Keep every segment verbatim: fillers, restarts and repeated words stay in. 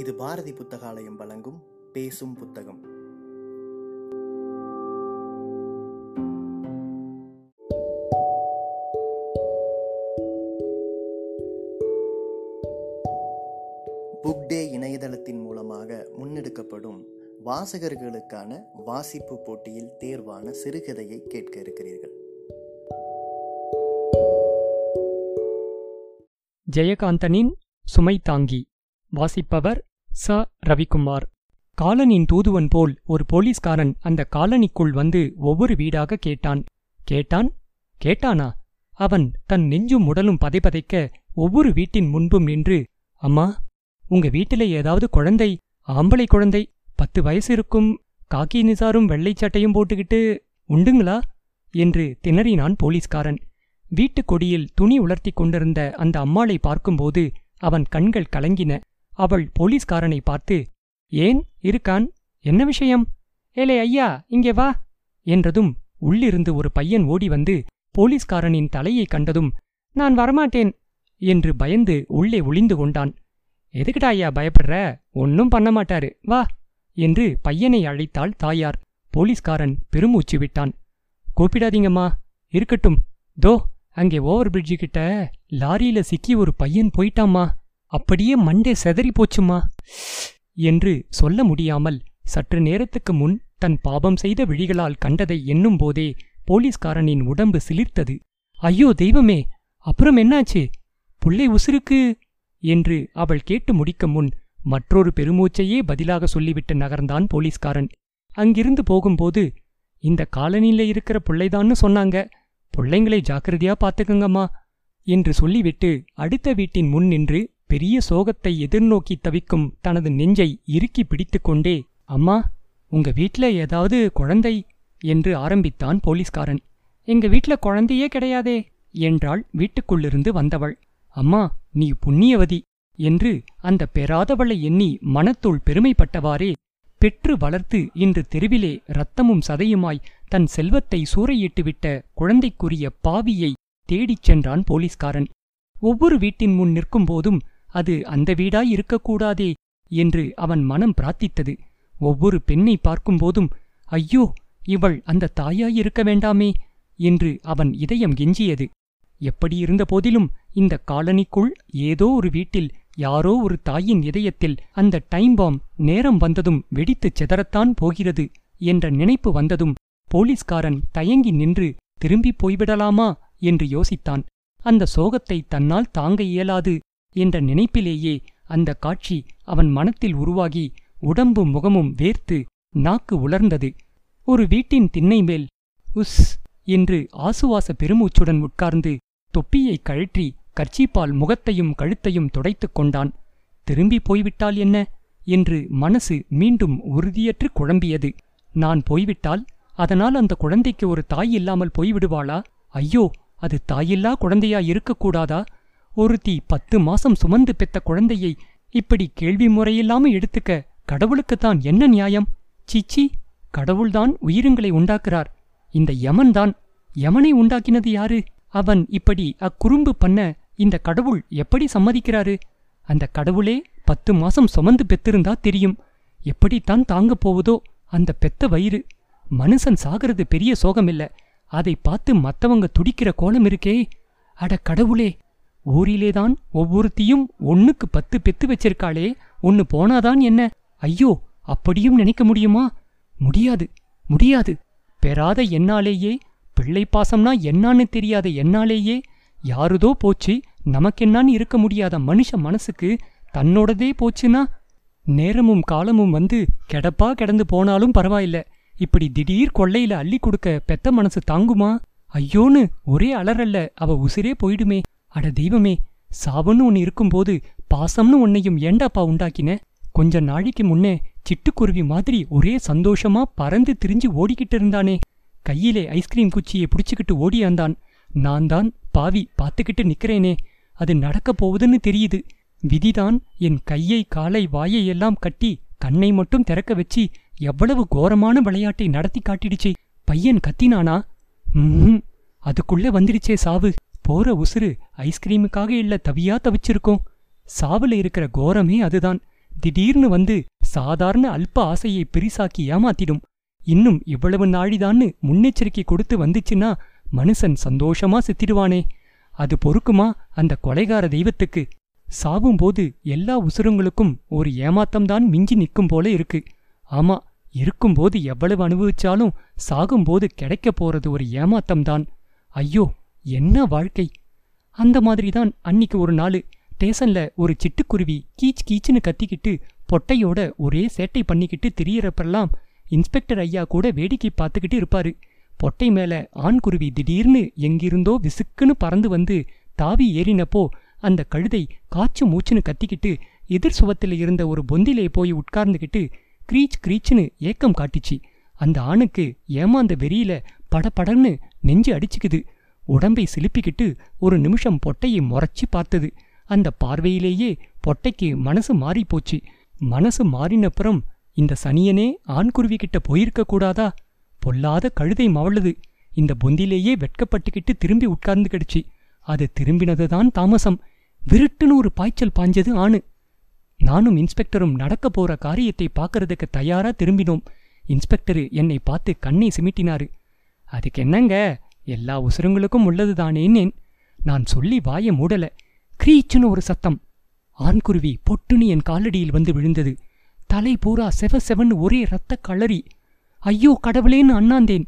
இது பாரதி புத்தகாலயம் வழங்கும் பேசும் புத்தகம். புக் டே இணையதளத்தின் மூலமாக முன்னெடுக்கப்படும் வாசகர்களுக்கான வாசிப்பு போட்டியில் தேர்வான சிறுகதையை கேட்க இருக்கிறீர்கள். ஜெயகாந்தனின் சுமை தாங்கி. வாசிப்பவர் ச. ரவிக்குமார். காலனின் தூதுவன் போல் ஒரு போலீஸ்காரன் அந்த காலனிக்குள் வந்து ஒவ்வொரு வீடாக கேட்டான். கேட்டான் கேட்டானா? அவன் தன் நெஞ்சும் உடலும் பதைபதைக்க ஒவ்வொரு வீட்டின் முன்பும் நின்று, அம்மா, உங்க வீட்டில ஏதாவது குழந்தை, ஆம்பளை குழந்தை, பத்து வயசு இருக்கும், காக்கி நிசாரும் வெள்ளைச்சட்டையும் போட்டுக்கிட்டு உண்டுங்களா என்று திணறினான் போலீஸ்காரன். வீட்டுக் கொடியில் துணி உலர்த்தி கொண்டிருந்த அந்த அம்மாளை பார்க்கும்போது அவன் கண்கள் கலங்கின. அவள் போலீஸ்காரனை பார்த்து, ஏன் இருக்கான், என்ன விஷயம்? ஏலே ஐயா, இங்கே வா என்றதும் உள்ளிருந்து ஒரு பையன் ஓடி வந்து போலீஸ்காரனின் தலையை கண்டதும், நான் வரமாட்டேன் என்று பயந்து உள்ளே ஒளிந்து கொண்டான். எதுக்கிட்ட ஐயா பயப்படுற, ஒன்னும் பண்ண மாட்டாரு, வா என்று பையனை அழைத்தாள் தாயார். போலீஸ்காரன் பெருமூச்சு விட்டான். கூப்பிடாதீங்கம்மா, இருக்கட்டும், தோ அங்கே ஓவர் பிரிட்ஜு கிட்ட லாரியில சிக்கி ஒரு பையன் போயிட்டாம்மா, அப்படியே மண்டே செதறி போச்சுமா என்று சொல்ல முடியாமல் சற்று நேரத்துக்கு முன் தன் பாபம் செய்த விழிகளால் கண்டதை எண்ணும் போதே போலீஸ்காரனின் உடம்பு சிலிர்த்தது. ஐயோ தெய்வமே, அப்புறம் என்னாச்சு? புள்ளை உசுருக்கு என்று அவள் கேட்டு முடிக்க முன் மற்றொரு பெருமூச்சையே பதிலாக சொல்லிவிட்டு நகர்ந்தான் போலீஸ்காரன். அங்கிருந்து போகும்போது, இந்த காலனியில இருக்கிற புள்ளைதான்னு சொன்னாங்க, பிள்ளைங்களை ஜாக்கிரதையா பார்த்துக்குங்கம்மா என்று சொல்லிவிட்டு அடுத்த வீட்டின் முன் நின்று பெரிய சோகத்தை எதிர்நோக்கி தவிக்கும் தனது நெஞ்சை இறுக்கி பிடித்து கொண்டே, அம்மா, உங்க வீட்ல ஏதாவது குழந்தை என்று ஆரம்பித்தான் போலீஸ்காரன். எங்க வீட்ல குழந்தையே கிடையாதே என்றாள் வீட்டுக்குள்ளிருந்து வந்தவள். அம்மா, நீ புண்ணியவதி என்று அந்த பெறாதவளை எண்ணி மனத்துள் பெருமைப்பட்டவாறே பெற்று வளர்த்து இன்று தெருவிலே இரத்தமும் சதையுமாய் தன் செல்வத்தை சூறையிட்டுவிட்ட குழந்தைக்குரிய பாவியை தேடிச் சென்றான் போலீஸ்காரன். ஒவ்வொரு வீட்டின் முன் நிற்கும் போதும் அது அந்த வீடாய் இருக்கக்கூடாதே என்று அவன் மனம் பிரார்த்தித்தது. ஒவ்வொரு பெண்ணை பார்க்கும்போதும், ஐயோ, இவள் அந்த தாயாயிருக்க வேண்டாமே என்று அவன் இதயம் கெஞ்சியது. எப்படியிருந்த போதிலும் இந்த காலனிக்குள் ஏதோ ஒரு வீட்டில் யாரோ ஒரு தாயின் இதயத்தில் அந்த டைம்பாம் நேரம் வந்ததும் வெடித்துச் செதறத்தான் போகிறது என்ற நினைப்பு வந்ததும் போலீஸ்காரன் தயங்கி நின்று திரும்பி போய்விடலாமா என்று யோசித்தான். அந்த சோகத்தை தன்னால் தாங்க இயலாது என்ற நினைப்பிலேயே அந்த காட்சி அவன் மனத்தில் உருவாகி உடம்பும் முகமும் வேர்த்து நாக்கு உலர்ந்தது. ஒரு வீட்டின் திண்ணை மேல் உஸ் என்று ஆசுவாச பெருமூச்சுடன் உட்கார்ந்து தொப்பியை கழற்றி கர்ச்சீப்பால் முகத்தையும் கழுத்தையும் துடைத்துக் கொண்டான். திரும்பி போய்விட்டால் என்ன என்று மனசு மீண்டும் உறுதியற்று குழம்பியது. நான் போய்விட்டால் அதனால் அந்த குழந்தைக்கு ஒரு தாய் இல்லாமல் போய்விடுவாளா? ஐயோ, அது தாயில்லா குழந்தையா இருக்கக்கூடாதா? ஒருத்தி பத்து மாசம் சுமந்து பெத்த குழந்தையை இப்படி கேள்வி முறையில்லாமல் எடுத்துக்க கடவுளுக்குத்தான் என்ன நியாயம்? சீச்சி, கடவுள்தான் உயிருங்களை உண்டாக்குறார். இந்த யமன்தான். யமனை உண்டாக்கினது யாரு? அவன் இப்படி அக்குறும்பு பண்ண இந்த கடவுள் எப்படி சம்மதிக்கிறாரு? அந்த கடவுளே பத்து மாசம் சுமந்து பெத்திருந்தா தெரியும் எப்படித்தான் தாங்க போவதோ அந்த பெத்த வயிறு. மனுஷன் சாகிறது பெரிய சோகமில்ல, அதை பார்த்து மற்றவங்க துடிக்கிற கோலம் இருக்கே. அட கடவுளே, ஊரிலேதான் ஒவ்வொருத்தையும் ஒன்னுக்கு பத்து பெத்து வச்சிருக்காளே, ஒன்னு போனாதான் என்ன? ஐயோ, அப்படியும் நினைக்க முடியுமா? முடியாது முடியாது. பெறாத என்னாலேயே, பிள்ளை பாசம்னா என்னான்னு தெரியாத என்னாலேயே, யாருதோ போச்சு நமக்கென்னான்னு இருக்க முடியாத மனுஷ மனசுக்கு தன்னோடதே போச்சுன்னா, நேரமும் காலமும் வந்து கெடப்பா கிடந்து போனாலும் பரவாயில்ல, இப்படி திடீர் கொள்ளையில அள்ளி கொடுக்க பெத்த மனசு தாங்குமா? ஐயோன்னு ஒரே அலறல்ல அவ உசிரே போயிடுமே. அட தெய்வமே, சாவுன்னு ஒன்று இருக்கும்போது பாசம்னு உன்னையும் ஏண்டாப்பா உண்டாக்கின? கொஞ்ச நாளைக்கு முன்னே சிட்டுக்குருவி மாதிரி ஒரே சந்தோஷமா பறந்து திரிஞ்சு ஓடிக்கிட்டு இருந்தானே, கையிலே ஐஸ்கிரீம் குச்சியை பிடிச்சிக்கிட்டு ஓடியாந்தான். நான் தான் பாவி பார்த்துக்கிட்டு நிக்கிறேனே, அது நடக்க போகுதுன்னு தெரியுது. விதிதான் என் கையை காலை வாயை எல்லாம் கட்டி கண்ணை மட்டும் திறக்க வச்சு எவ்வளவு கோரமான விளையாட்டை நடத்தி காட்டிடுச்சே. பையன் கத்தினானா? ம், அதுக்குள்ளே வந்துடுச்சே சாவு. போற உசுறு ஐஸ்கிரீமுக்காக இல்ல, தவியா தவிச்சிருக்கோம். சாவுல இருக்கிற கோரமே அதுதான். திடீர்னு வந்து சாதாரண அல்ப ஆசையை பெரிசாக்கி ஏமாத்திடும். இன்னும் இவ்வளவு நாழிதான்னு முன்னெச்சரிக்கை கொடுத்து வந்துச்சுன்னா மனுஷன் சந்தோஷமா செத்திடுவானே, அது பொறுக்குமா அந்த கொலைகார தெய்வத்துக்கு? சாவும்போது எல்லா உசுரங்களுக்கும் ஒரு ஏமாத்தம்தான் மிஞ்சி நிற்கும் போல இருக்கு. ஆமா, இருக்கும்போது எவ்வளவு அனுபவிச்சாலும் சாகும்போது கிடைக்கப் போறது ஒரு ஏமாத்தம்தான். ஐயோ, என்ன வாழ்க்கை! அந்த மாதிரிதான் அன்னிக்கு ஒரு நாள் ஸ்டேஷன்ல ஒரு சிட்டுக்குருவி கீச் கீச்சுன்னு கத்திக்கிட்டு பொட்டையோட ஒரே சேட்டை பண்ணிக்கிட்டு திரியறப்பெல்லாம் இன்ஸ்பெக்டர் ஐயா கூட வேடிக்கை பார்த்துக்கிட்டு இருப்பாரு. பொட்டை மேல ஆண்குருவி திடீர்னு எங்கிருந்தோ விசுக்குன்னு பறந்து வந்து தாவி ஏறினப்போ அந்த கழுதை காச்சு மூச்சுன்னு கத்திக்கிட்டு எதிர் சுவத்தில் இருந்த ஒரு பொந்திலே போய் உட்கார்ந்துக்கிட்டு கிரீச் கிரீச்சுன்னு ஏக்கம் காட்டிச்சு. அந்த ஆணுக்கு ஏமாந்த வெறியில படபடன்னு நெஞ்சு அடிச்சுக்குது. உடம்பை சிலுப்பிக்கிட்டு ஒரு நிமிஷம் பொட்டையை முறைச்சி பார்த்தது. அந்த பார்வையிலேயே பொட்டைக்கு மனசு மாறிப்போச்சு. மனசு மாறினப்புறம் இந்த சனியனே ஆண்குருவிக்கிட்ட போயிருக்க கூடாதா? பொல்லாத கழுதை மவளுது. இந்த பொந்திலேயே வெட்கப்பட்டுக்கிட்டு திரும்பி உட்கார்ந்து கிடச்சி. அது திரும்பினதுதான் தாமசம். விருட்டுன்னு ஒரு பாய்ச்சல் பாஞ்சது ஆணு. நானும் இன்ஸ்பெக்டரும் நடக்க போற காரியத்தை பார்க்கறதுக்கு தயாரா திரும்பினோம். இன்ஸ்பெக்டரு என்னை பார்த்து கண்ணை சிமிட்டினாரு. அதுக்கு என்னங்க, எல்லா உசுரங்களுக்கும் உள்ளது தானேன்னேன். நான் சொல்லி வாய மூடல. கிரீச்சுன்னு ஒரு சத்தம். ஆண்குருவி பொட்டுன்னு என் காலடியில் வந்து விழுந்தது. தலை பூரா செவ செவன் ஒரே ரத்த களறி. ஐயோ கடவுளேன்னு அண்ணாந்தேன்.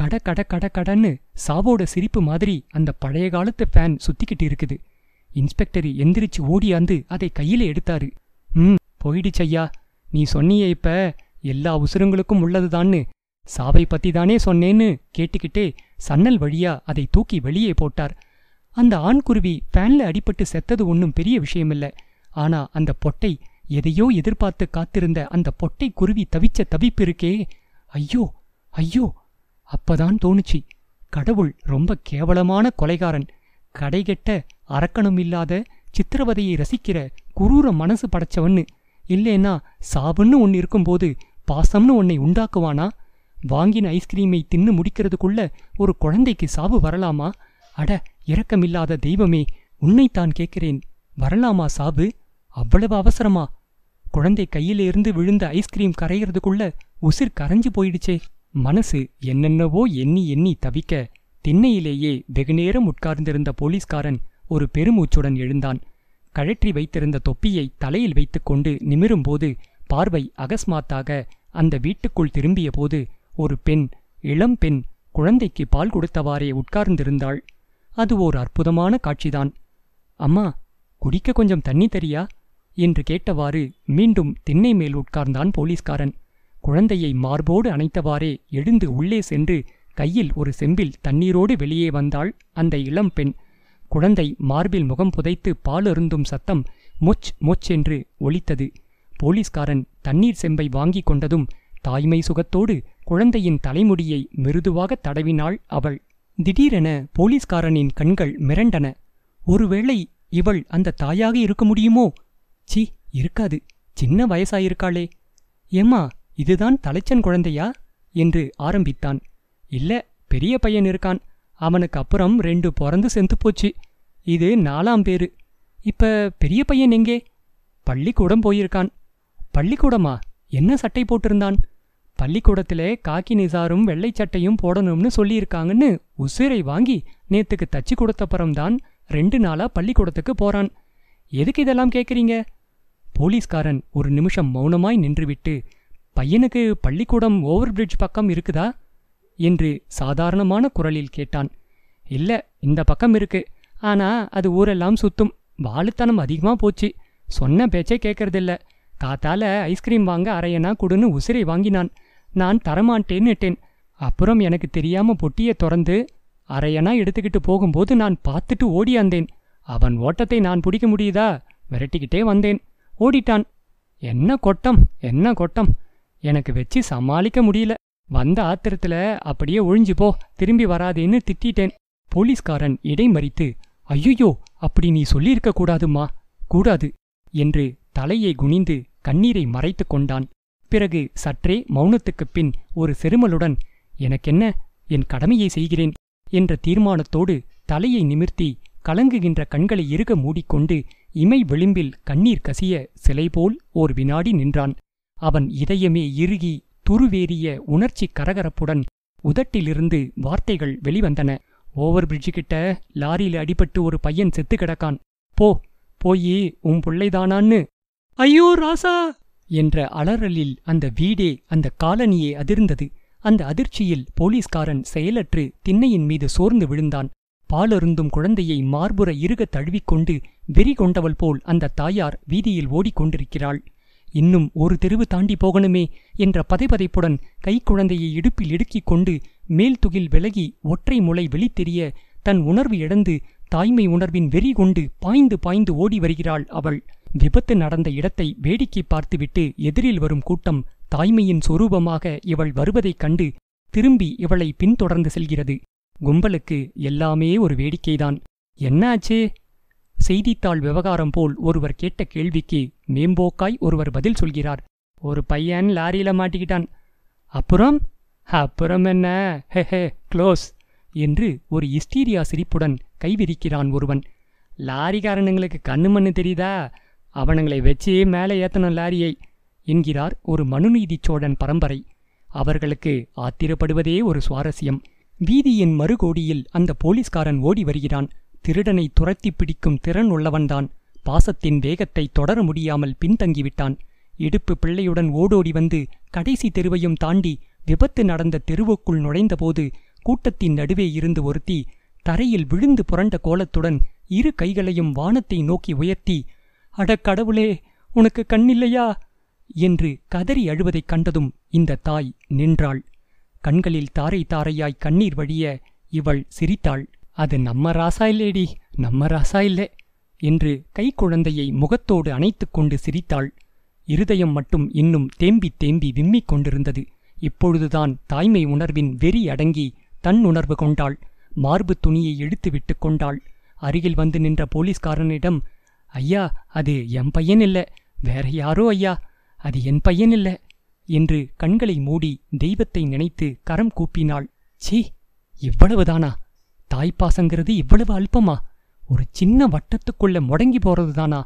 கட கட கட கடன்னு சாவோட சிரிப்பு மாதிரி அந்த பழைய காலத்து ஃபேன் சுத்திக்கிட்டு இருக்குது. இன்ஸ்பெக்டர் எந்திரிச்சு ஓடியாந்து அதை கையில எடுத்தாரு. ம் போயிடுச்சையா, நீ சொன்னியே இப்ப எல்லா உசுரங்களுக்கும் உள்ளதுதான்னு. சாவை பத்தி தானே சொன்னேன்னு கேட்டுக்கிட்டே சன்னல் வழியா அதை தூக்கி வெளியே போட்டார். அந்த ஆண்குருவி ஃபேன்ல அடிபட்டு செத்தது ஒன்றும் பெரிய விஷயமில்லை. ஆனா அந்த பொட்டை, எதையோ எதிர்பார்த்து காத்திருந்த அந்த பொட்டை குருவி தவிச்ச தவிப்பு இருக்கே, ஐயோ ஐயோ! அப்பதான் தோணுச்சு, கடவுள் ரொம்ப கேவலமான கொலைகாரன். கடைகெட்ட அரக்கணம் இல்லாத சித்திரவதையை ரசிக்கிற குரூர மனசு படைச்சவன்னு. இல்லைன்னா சாவுன்னு ஒன்று இருக்கும்போது பாசம்னு உன்னை உண்டாக்குவானா? வாங்கின ஐஸ்கிரீமை தின்னு முடிக்கிறதுக்குள்ள ஒரு குழந்தைக்கு சாவு வரலாமா? அட இரக்கமில்லாத தெய்வமே, உன்னைத்தான் கேட்கிறேன், வரலாமா சாவு? அவ்வளவு அவசரமா? குழந்தை கையிலிருந்து விழுந்த ஐஸ்கிரீம் கரைகிறதுக்குள்ள உசிர் கரைஞ்சு போயிடுச்சே. மனசு என்னென்னவோ எண்ணி எண்ணி தவிக்க திண்ணையிலேயே வெகுநேரம் உட்கார்ந்திருந்த போலீஸ்காரன் ஒரு பெருமூச்சுடன் எழுந்தான். கழற்றி வைத்திருந்த தொப்பியை தலையில் வைத்துக்கொண்டு நிமிரும்போது பார்வை அகஸ்மாத்தாக அந்த வீட்டுக்குள் திரும்பிய போது ஒரு பெண், இளம் பெண், குழந்தைக்கு பால் கொடுத்தவாறே உட்கார்ந்திருந்தாள். அது ஓர் அற்புதமான காட்சிதான். அம்மா, குடிக்க கொஞ்சம் தண்ணி தெரியா என்று கேட்டவாறு மீண்டும் திண்ணை மேல் உட்கார்ந்தான் போலீஸ்காரன். குழந்தையை மார்போடு அணைத்தவாறே எழுந்து உள்ளே சென்று கையில் ஒரு செம்பில் தண்ணீரோடு வெளியே வந்தாள் அந்த இளம் பெண். குழந்தை மார்பில் முகம் புதைத்து பால் அருந்தும் சத்தம் மொச் மொச் என்று ஒலித்தது. போலீஸ்காரன் தண்ணீர் செம்பை வாங்கி கொண்டதும் தாய்மை சுகத்தோடு குழந்தையின் தலைமுடியை மிருதுவாக தடவினாள் அவள். திடீரென போலீஸ்காரனின் கண்கள் மிரண்டன. ஒருவேளை இவள் அந்த தாயாக இருக்க முடியுமோ? சி, இருக்காது, சின்ன வயசாயிருக்காளே. ஏம்மா, இதுதான் தலைச்சன் குழந்தையா என்று ஆரம்பித்தான். இல்ல, பெரிய பையன் இருக்கான், அவனுக்கு அப்புறம் ரெண்டு பிறந்து செத்து போச்சு, இது நாலாம் பேரு. இப்ப பெரிய பையன் எங்கே? பள்ளிக்கூடம் போயிருக்கான். பள்ளிக்கூடமா? என்ன சட்டை போட்டிருந்தான்? பள்ளிக்கூடத்திலே காக்கி நிசாரும் வெள்ளை சட்டையும் போடணும்னு சொல்லியிருக்காங்கன்னு உசிரை வாங்கி நேத்துக்கு தச்சு கொடுத்தப்புறம்தான் ரெண்டு நாளா பள்ளிக்கூடத்துக்கு போறான். எதுக்கு இதெல்லாம் கேட்குறீங்க? போலீஸ்காரன் ஒரு நிமிஷம் மௌனமாய் நின்றுவிட்டு, பையனுக்கு பள்ளிக்கூடம் ஓவர் பிரிட்ஜ் பக்கம் இருக்குதா என்று சாதாரணமான குரலில் கேட்டான். இல்லை, இந்த பக்கம் இருக்கு, ஆனா அது ஊரெல்லாம் சுத்தும், வாலுத்தனம் அதிகமாக போச்சு, சொன்ன பேச்சே கேட்கறதில்ல. தாத்தால ஐஸ்கிரீம் வாங்க அரையனா கொடுன்னு உசிரை வாங்கினான், நான் தரமாட்டேன்னுட்டேன். அப்புறம் எனக்கு தெரியாம பொட்டியை திறந்து அரையனா எடுத்துக்கிட்டு போகும்போது நான் பார்த்துட்டு ஓடியாந்தேன். அவன் ஓட்டத்தை நான் பிடிக்க முடியுதா? விரட்டிக்கிட்டே வந்தேன், ஓடிட்டான். என்ன கொட்டம், என்ன கொட்டம்! எனக்கு வச்சு சமாளிக்க முடியல. வந்த ஆத்திரத்துல அப்படியே ஒழிஞ்சு போ, திரும்பி வராதேன்னு திட்டேன். போலீஸ்காரன் இடைமறித்து, ஐயோ அப்படி நீ சொல்லியிருக்க கூடாதுமா, கூடாது என்று தலையை குனிந்து கண்ணீரை மறைத்து கொண்டான். பிறகு சற்றே மௌனத்துக்குப் பின் ஒரு செருமலுடன், எனக்கென்ன, என் கடமையை செய்கிறேன் என்ற தீர்மானத்தோடு தலையை நிமிர்த்தி கலங்குகின்ற கண்களை இறுக மூடிக்கொண்டு இமை விளிம்பில் கண்ணீர் கசிய சிலைபோல் ஓர் வினாடி நின்றான். அவன் இதயமே இறுகி துருவேறிய உணர்ச்சி கரகரப்புடன் உதட்டிலிருந்து வார்த்தைகள் வெளிவந்தன. ஓவர் பிரிட்ஜு கிட்ட லாரியில அடிபட்டு ஒரு பையன் செத்து கிடக்கான். போ போயி உன் பிள்ளைதானான்னு. ஐயோ ராசா என்ற அலறலில் அந்த வீடே அந்த காலனியே அதிர்ந்தது. அந்த அதிர்ச்சியில் போலீஸ்காரன் செயலற்று திண்ணையின் மீது சோர்ந்து விழுந்தான். பாலருந்தும் குழந்தையை மார்புற இறுக தழுவிக்கொண்டு வெறி கொண்டவள் போல் அந்த தாயார் வீதியில் ஓடிக்கொண்டிருக்கிறாள். இன்னும் ஒரு தெருவு தாண்டி போகணுமே என்ற பதைபதைப்புடன் கைக்குழந்தையை இடுப்பில் இடுக்கிக் கொண்டு மேல் துகில் விலகி ஒற்றை முளை வெளித்தெரிய தன் உணர்வு இழந்து தாய்மை உணர்வின் வெறி கொண்டு பாய்ந்து பாய்ந்து ஓடி வருகிறாள் அவள். விபத்து நடந்த இடத்தை வேடிக்கை பார்த்துவிட்டு எதிரில் வரும் கூட்டம் தாய்மையின் சொரூபமாக இவள் வருவதைக் கண்டு திரும்பி இவளை பின்தொடர்ந்து செல்கிறது. கும்பலுக்கு எல்லாமே ஒரு வேடிக்கைதான். என்னாச்சே? செய்தித்தாள் விவகாரம் போல் ஒருவர் கேட்ட கேள்விக்கு மேம்போக்காய் ஒருவர் பதில் சொல்கிறார். ஒரு பையன் லாரியில மாட்டிக்கிட்டான். அப்புறம் அப்புறம் என்ன, ஹே ஹே க்ளோஸ் என்று ஒரு ஹிஸ்டீரியா சிரிப்புடன் கைவிரிக்கிறான் ஒருவன். லாரிக்காரனுங்களுக்கு கண்ணு மண்ணு தெரியுதா? அவனுங்களை வச்சு மேலே ஏத்தனும் லாரியை என்கிறார் ஒரு மனுநீதி சோழன் பரம்பரை. அவர்களுக்கு ஆத்திரப்படுவதே ஒரு சுவாரஸ்யம். வீதியின் மறுகோடியில் அந்த போலீஸ்காரன் ஓடி வருகிறான். திருடனை துரத்தி பிடிக்கும் திறன் உள்ளவன்தான். பாசத்தின் வேகத்தை தொடர முடியாமல் பின்தங்கிவிட்டான். இடுப்பு பிள்ளையுடன் ஓடோடி வந்து கடைசி தெருவையும் தாண்டி விபத்து நடந்த தெருவுக்குள் நுழைந்தபோது கூட்டத்தின் நடுவே இருந்து ஒருத்தி தரையில் விழுந்து புரண்ட கோலத்துடன் இரு கைகளையும் வானத்தை நோக்கி உயர்த்தி, அட கடவுளே உனக்கு கண்ணில்லையா என்று கதறி அழுவதைக் கண்டதும் இந்த தாய் நின்றாள். கண்களில் தாரை தாரையாய் கண்ணீர் வழிய இவள் சிரித்தாள். அது நம்ம ராசா இல்லேடி, நம்ம ராசா இல்லை என்று கைக்குழந்தையை முகத்தோடு அணைத்து கொண்டு சிரித்தாள். இருதயம் மட்டும் இன்னும் தேம்பி தேம்பி விம்மிக் கொண்டிருந்தது. இப்பொழுதுதான் தாய்மை உணர்வின் வெறி அடங்கி தன் உணர்வு கொண்டாள். மார்பு துணியை இழுத்து விட்டு கொண்டாள். அருகில் வந்து நின்ற போலீஸ்காரனிடம், ஐயா அது என் பையன் இல்லை, வேற யாரோ ஐயா, அது என் பையன் இல்லை என்று கண்களை மூடி தெய்வத்தை நினைத்து கரம் கூப்பினாள். சீ, இவ்வளவுதானா? தாய்ப்பாசங்கிறது இவ்வளவு அல்பமா? ஒரு சின்ன வட்டத்துக்குள்ள முடங்கி போறதுதானா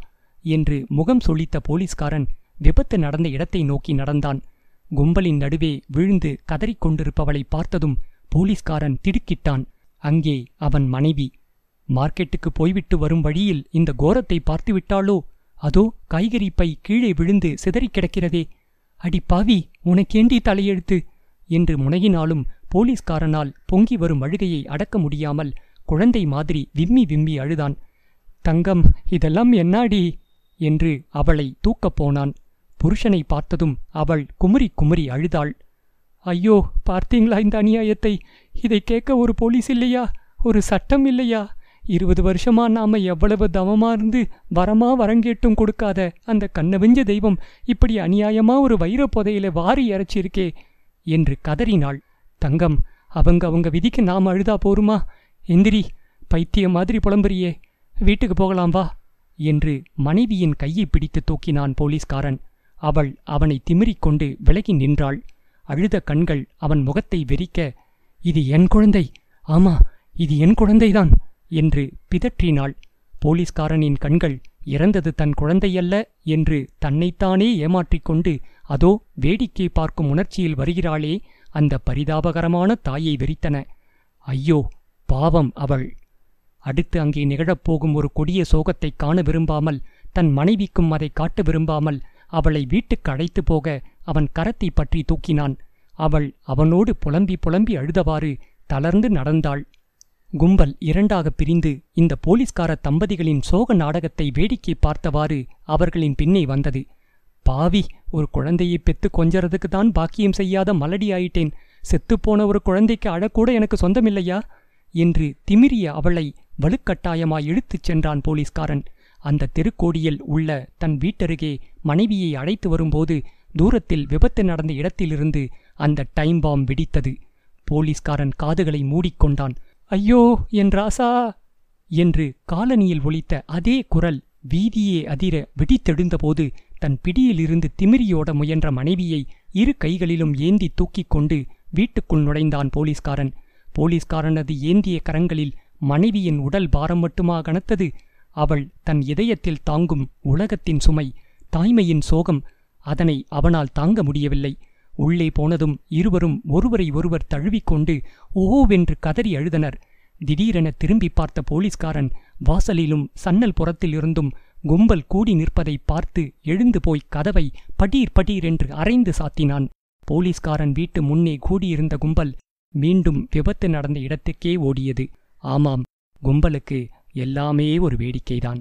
என்று முகம் சுளித்த போலீஸ்காரன் விபத்து நடந்த இடத்தை நோக்கி நடந்தான். கும்பலின் நடுவே விழுந்து கதறிக்கொண்டிருப்பவளை பார்த்ததும் போலீஸ்காரன் திடுக்கிட்டான். அங்கே அவன் மனைவி. மார்க்கெட்டுக்கு போய்விட்டு வரும் வழியில் இந்த கோரத்தை பார்த்துவிட்டாளோ? அதோ காய்கறி பை கீழே விழுந்து சிதறி கிடக்கிறதே. அடி பாவி, உனக்கேண்டி தலையெழுத்து என்று முனையினாலும் போலீஸ்காரனால் பொங்கி வரும் அழுகையை அடக்க முடியாமல் குழந்தை மாதிரி விம்மி விம்மி அழுதான். தங்கம், இதெல்லாம் என்னாடி என்று அவளை தூக்கப் போனான். புருஷனை பார்த்ததும் அவள் குமுறி குமுறி அழுதாள். ஐயோ, பார்த்தீங்களா இந்த அநியாயத்தை? இதை கேட்க ஒரு போலீஸ் இல்லையா? ஒரு சட்டம் இல்லையா? இருபது வருஷமா நாம எவ்வளவு தவமா இருந்து வரமா வரங்கேட்டும் கொடுக்காத அந்த கண்ணவிஞ்ச தெய்வம் இப்படி அநியாயமா ஒரு வைர புதையில வாரி இறைச்சிருக்கே என்று கதறினாள். தங்கம், அவங்க அவங்க விதிக்கு நாம் அழுதா போருமா? எந்திரி, பைத்திய மாதிரி புலம்புறியே, வீட்டுக்கு போகலாம் வா என்று மனைவியின் கையை பிடித்து தூக்கினான் போலீஸ்காரன். அவள் அவனை திமிரிக்கொண்டு விலகி நின்றாள். அழுத கண்கள் அவன் முகத்தை வெறிக்க, இது என் குழந்தை, ஆமா இது என் குழந்தைதான் என்று பிதற்றினாள். போலீஸ்காரனின் கண்கள் இறந்தது தன் குழந்தையல்ல என்று தன்னைத்தானே ஏமாற்றிக்கொண்டு அதோ வேடிக்கை பார்க்கும் உணர்ச்சியில் வருகிறாளே அந்த பரிதாபகரமான தாயை வெறித்தன. ஐயோ பாவம் அவள். அடுத்து அங்கே நிகழப்போகும் ஒரு கொடிய சோகத்தை காண விரும்பாமல் தன் மனைவிக்கும் அதை காட்ட விரும்பாமல் அவளை வீட்டுக்கு அழைத்து போக அவன் கரத்தை பற்றி தூக்கினான். அவள் அவனோடு புலம்பி புலம்பி அழுதவாறு தளர்ந்து நடந்தாள். கும்பல் இரண்டாக பிரிந்து இந்த போலீஸ்கார தம்பதிகளின் சோக நாடகத்தை வேடிக்கை பார்த்தவாறு அவர்களின் பின்னே வந்தது. பாவி, ஒரு குழந்தையை பெத்து கொஞ்சறதுக்கு தான் பாக்கியம் செய்யாத மலடி ஆயிட்டேன், செத்துப்போன ஒரு குழந்தைக்கு அழக்கூட எனக்கு சொந்தமில்லையா என்று திமிரிய அவளை வலுக்கட்டாயமாய் இழுத்துச் சென்றான் போலீஸ்காரன். அந்த தெருக்கோடியில் உள்ள தன் வீட்டருகே மனைவியை அழைத்து வரும்போது தூரத்தில் விபத்து நடந்த இடத்திலிருந்து அந்த டைம் பாம் வெடித்தது. போலீஸ்காரன் காதுகளை மூடிக்கொண்டான். ஐயோ என் ராசா என்று காலனியில் ஒலித்த அதே குரல் வீதியே அதிர வெடித்தெழுந்தபோது தன் பிடியிலிருந்து திமிரியோட முயன்ற மனைவியை இரு கைகளிலும் ஏந்தி தூக்கிக் கொண்டு வீட்டுக்குள் நுழைந்தான் போலீஸ்காரன். போலீஸ்காரனது ஏந்திய கரங்களில் மனைவியின் உடல் பாரம் மட்டுமா கனத்தது? அவள் தன் இதயத்தில் தாங்கும் உலகத்தின் சுமை, தாய்மையின் சோகம், அதனை அவனால் தாங்க முடியவில்லை. உள்ளே போனதும் இருவரும் ஒருவரை ஒருவர் தழுவிக்கொண்டு ஓவென்று கதறி அழுதனர். திடீரென திரும்பி பார்த்த போலீஸ்காரன் வாசலிலும் சன்னல் புறத்திலிருந்தும் கும்பல் கூடி நிற்பதை பார்த்து எழுந்து போய் கதவை படீர் படீரென்று அரைந்து சாத்தினான். போலீஸ்காரன் வீட்டு முன்னே கூடியிருந்த கும்பல் மீண்டும் விபத்து நடந்த இடத்துக்கே ஓடியது. ஆமாம், கும்பலுக்கு எல்லாமே ஒரு வேடிக்கைதான்.